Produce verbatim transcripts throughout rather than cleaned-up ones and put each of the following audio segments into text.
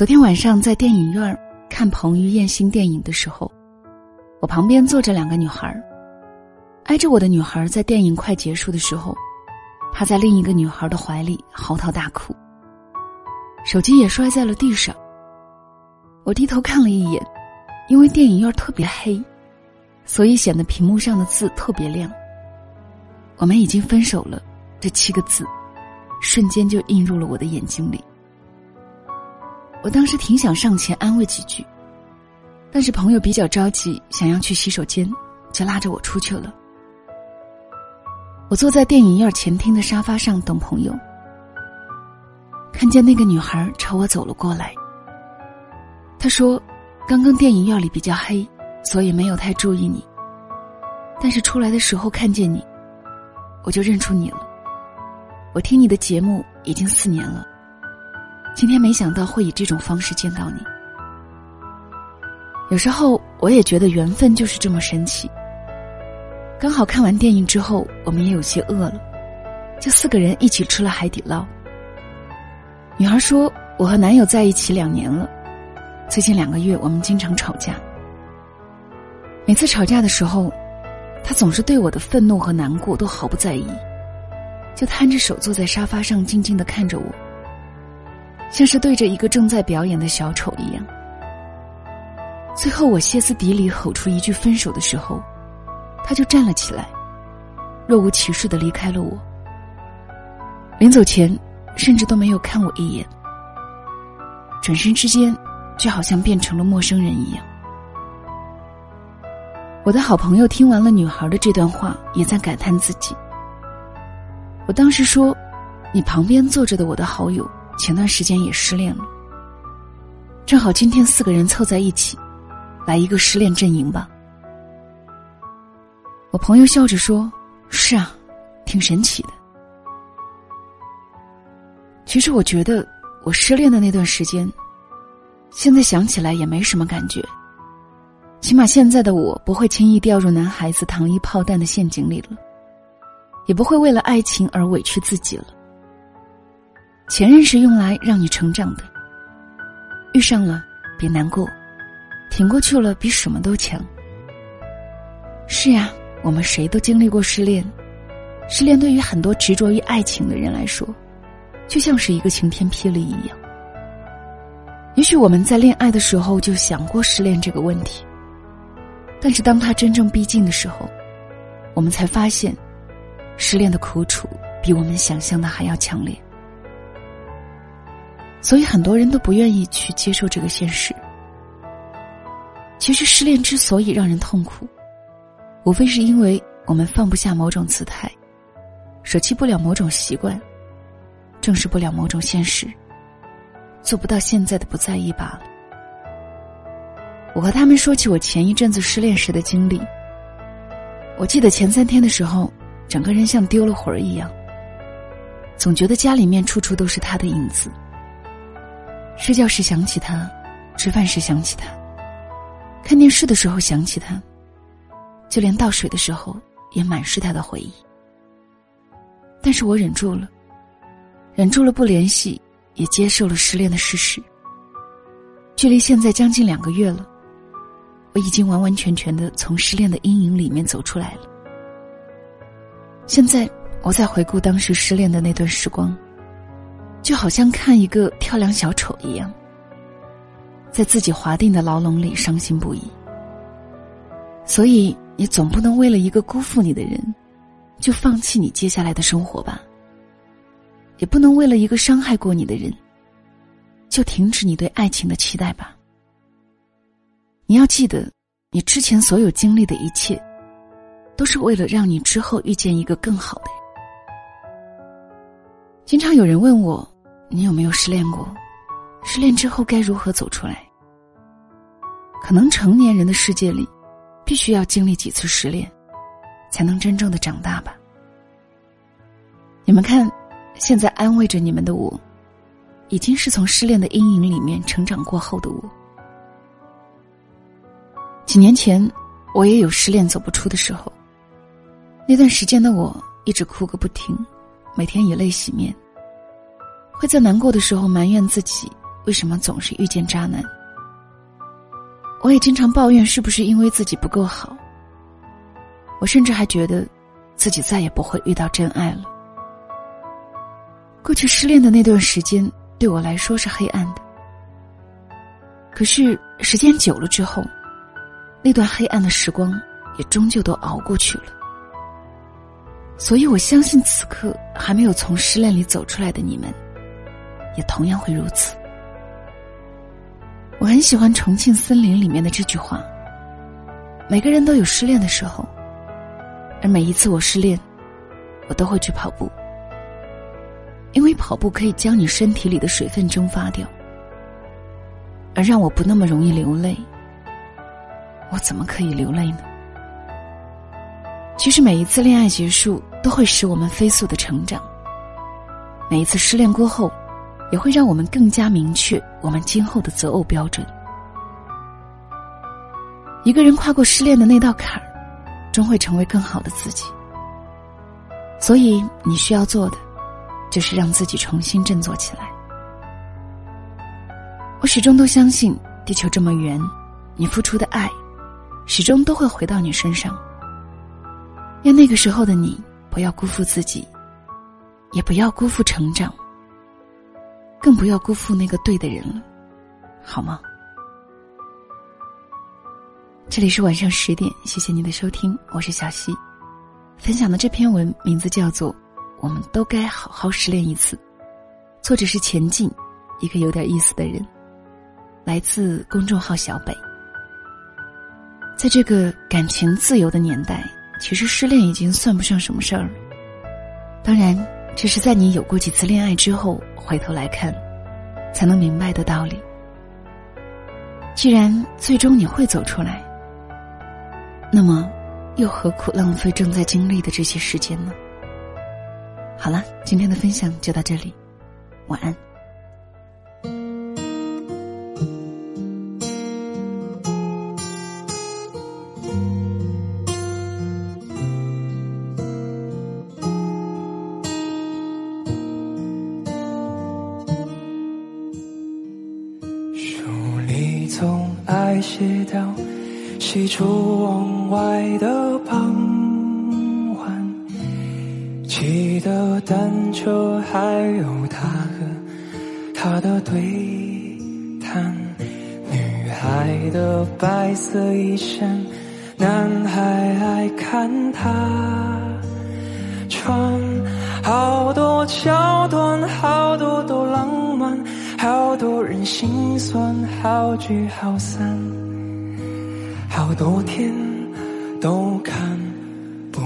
昨天晚上在电影院看彭于晏新电影的时候，我旁边坐着两个女孩，挨着我的女孩在电影快结束的时候，她在另一个女孩的怀里嚎啕大哭，手机也摔在了地上。我低头看了一眼，因为电影院特别黑，所以显得屏幕上的字特别亮。我们已经分手了这七个字瞬间就映入了我的眼睛里。我当时挺想上前安慰几句，但是朋友比较着急，想要去洗手间，就拉着我出去了。我坐在电影院前厅的沙发上等朋友，看见那个女孩朝我走了过来。她说刚刚电影院里比较黑，所以没有太注意你，但是出来的时候看见你，我就认出你了。我听你的节目已经四年了，今天没想到会以这种方式见到你。有时候我也觉得缘分就是这么神奇。刚好看完电影之后，我们也有些饿了，就四个人一起吃了海底捞。女孩说，我和男友在一起两年了，最近两个月我们经常吵架，每次吵架的时候，他总是对我的愤怒和难过都毫不在意，就摊着手坐在沙发上静静地看着我，像是对着一个正在表演的小丑一样。最后我歇斯底里吼出一句分手的时候，他就站了起来，若无其事地离开了我，临走前甚至都没有看我一眼，转身之间就好像变成了陌生人一样。我的好朋友听完了女孩的这段话，也在感叹自己。我当时说，你旁边坐着的我的好友前段时间也失恋了，正好今天四个人凑在一起来一个失恋阵营吧。我朋友笑着说，是啊，挺神奇的。其实我觉得我失恋的那段时间，现在想起来也没什么感觉，起码现在的我不会轻易掉入男孩子糖衣炮弹的陷阱里了，也不会为了爱情而委屈自己了。前任是用来让你成长的，遇上了别难过，挺过去了比什么都强。是呀，我们谁都经历过失恋，失恋对于很多执着于爱情的人来说，就像是一个晴天霹雳一样。也许我们在恋爱的时候就想过失恋这个问题，但是当它真正逼近的时候，我们才发现失恋的苦楚比我们想象的还要强烈，所以很多人都不愿意去接受这个现实。其实失恋之所以让人痛苦，无非是因为我们放不下某种姿态，舍弃不了某种习惯，正视不了某种现实，做不到现在的不在意罢了。我和他们说起我前一阵子失恋时的经历，我记得前三天的时候，整个人像丢了魂儿一样，总觉得家里面处处都是他的影子。睡觉时想起他，吃饭时想起他，看电视的时候想起他，就连倒水的时候也满是他的回忆。但是我忍住了，忍住了不联系，也接受了失恋的事实。距离现在将近两个月了，我已经完完全全地从失恋的阴影里面走出来了。现在我在回顾当时失恋的那段时光，就好像看一个跳梁小丑一样，在自己划定的牢笼里伤心不已。所以也总不能为了一个辜负你的人就放弃你接下来的生活吧，也不能为了一个伤害过你的人就停止你对爱情的期待吧。你要记得，你之前所有经历的一切都是为了让你之后遇见一个更好的。经常有人问我，你有没有失恋过？失恋之后该如何走出来？可能成年人的世界里，必须要经历几次失恋，才能真正的长大吧。你们看，现在安慰着你们的我，已经是从失恋的阴影里面成长过后的我。几年前，我也有失恋走不出的时候。那段时间的我一直哭个不停，每天以泪洗面，会在难过的时候埋怨自己为什么总是遇见渣男。我也经常抱怨是不是因为自己不够好，我甚至还觉得自己再也不会遇到真爱了。过去失恋的那段时间对我来说是黑暗的，可是时间久了之后，那段黑暗的时光也终究都熬过去了。所以我相信此刻还没有从失恋里走出来的你们也同样会如此。我很喜欢重庆森林里面的这句话，每个人都有失恋的时候，而每一次我失恋，我都会去跑步，因为跑步可以将你身体里的水分蒸发掉，而让我不那么容易流泪。我怎么可以流泪呢？其实每一次恋爱结束都会使我们飞速的成长，每一次失恋过后也会让我们更加明确我们今后的择偶标准。一个人跨过失恋的那道坎儿，终会成为更好的自己。所以你需要做的就是让自己重新振作起来。我始终都相信地球这么圆，你付出的爱始终都会回到你身上。愿那个时候的你不要辜负自己，也不要辜负成长，更不要辜负那个对的人了，好吗？这里是晚上十点，谢谢您的收听，我是小溪。分享的这篇文名字叫做《我们都该好好失恋一次》，作者是前进，一个有点意思的人，来自公众号小北。在这个感情自由的年代，其实失恋已经算不上什么事儿了。当然，这是在你有过几次恋爱之后回头来看才能明白的道理。既然最终你会走出来，那么又何苦浪费正在经历的这些时间呢？好了，今天的分享就到这里，晚安。总爱写掉喜出望外的傍晚，骑的单车还有他和他的对谈，女孩的白色衣衫，男孩爱看她穿，好多桥段，好多都浪漫，好多人心酸，好聚好散，好多天都看不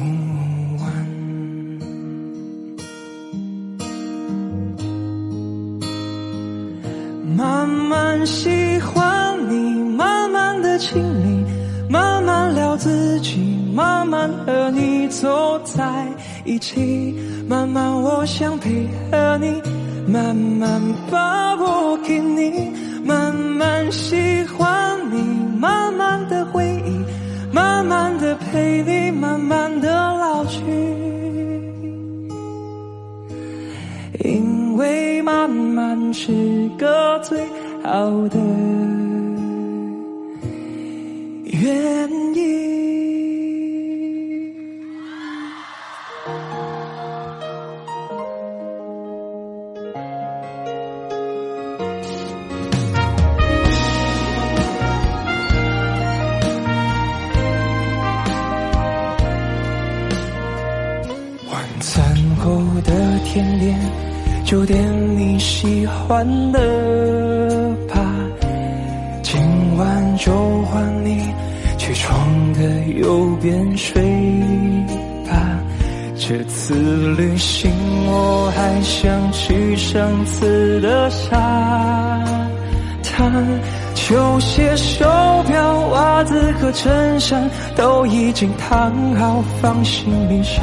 完。慢慢喜欢你，慢慢的亲你，慢慢聊自己，慢慢和你走在一起，慢慢我想配合你，慢慢把我给你，慢慢喜欢你，慢慢的回忆，慢慢的陪你，慢慢的老去，因为慢慢是个最好的原因。甜点就点你喜欢的吧，今晚就换你去床的右边睡吧。这次旅行我还想去上次的沙滩，球鞋、手表、袜子和衬衫都已经烫好放行李箱，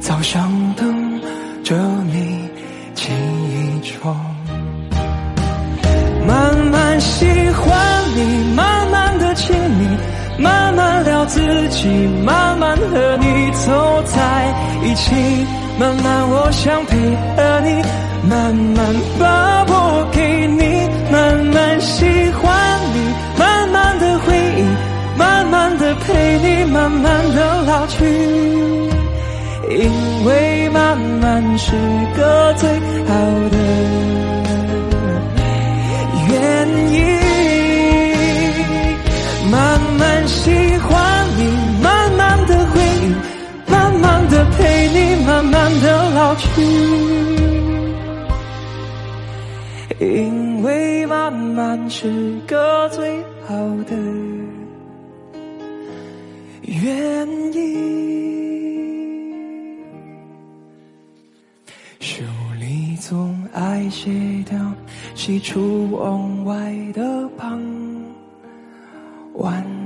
早上灯着你起床，慢慢喜欢你，慢慢的亲你，慢慢聊自己，慢慢和你走在一起，慢慢我想配合你，慢慢把我给会慢慢是个最好的原因。慢慢喜欢你，慢慢的回忆，慢慢的陪你，慢慢的老去，因为慢慢是个最好的原因。书里总爱写掉喜出望外的傍晚。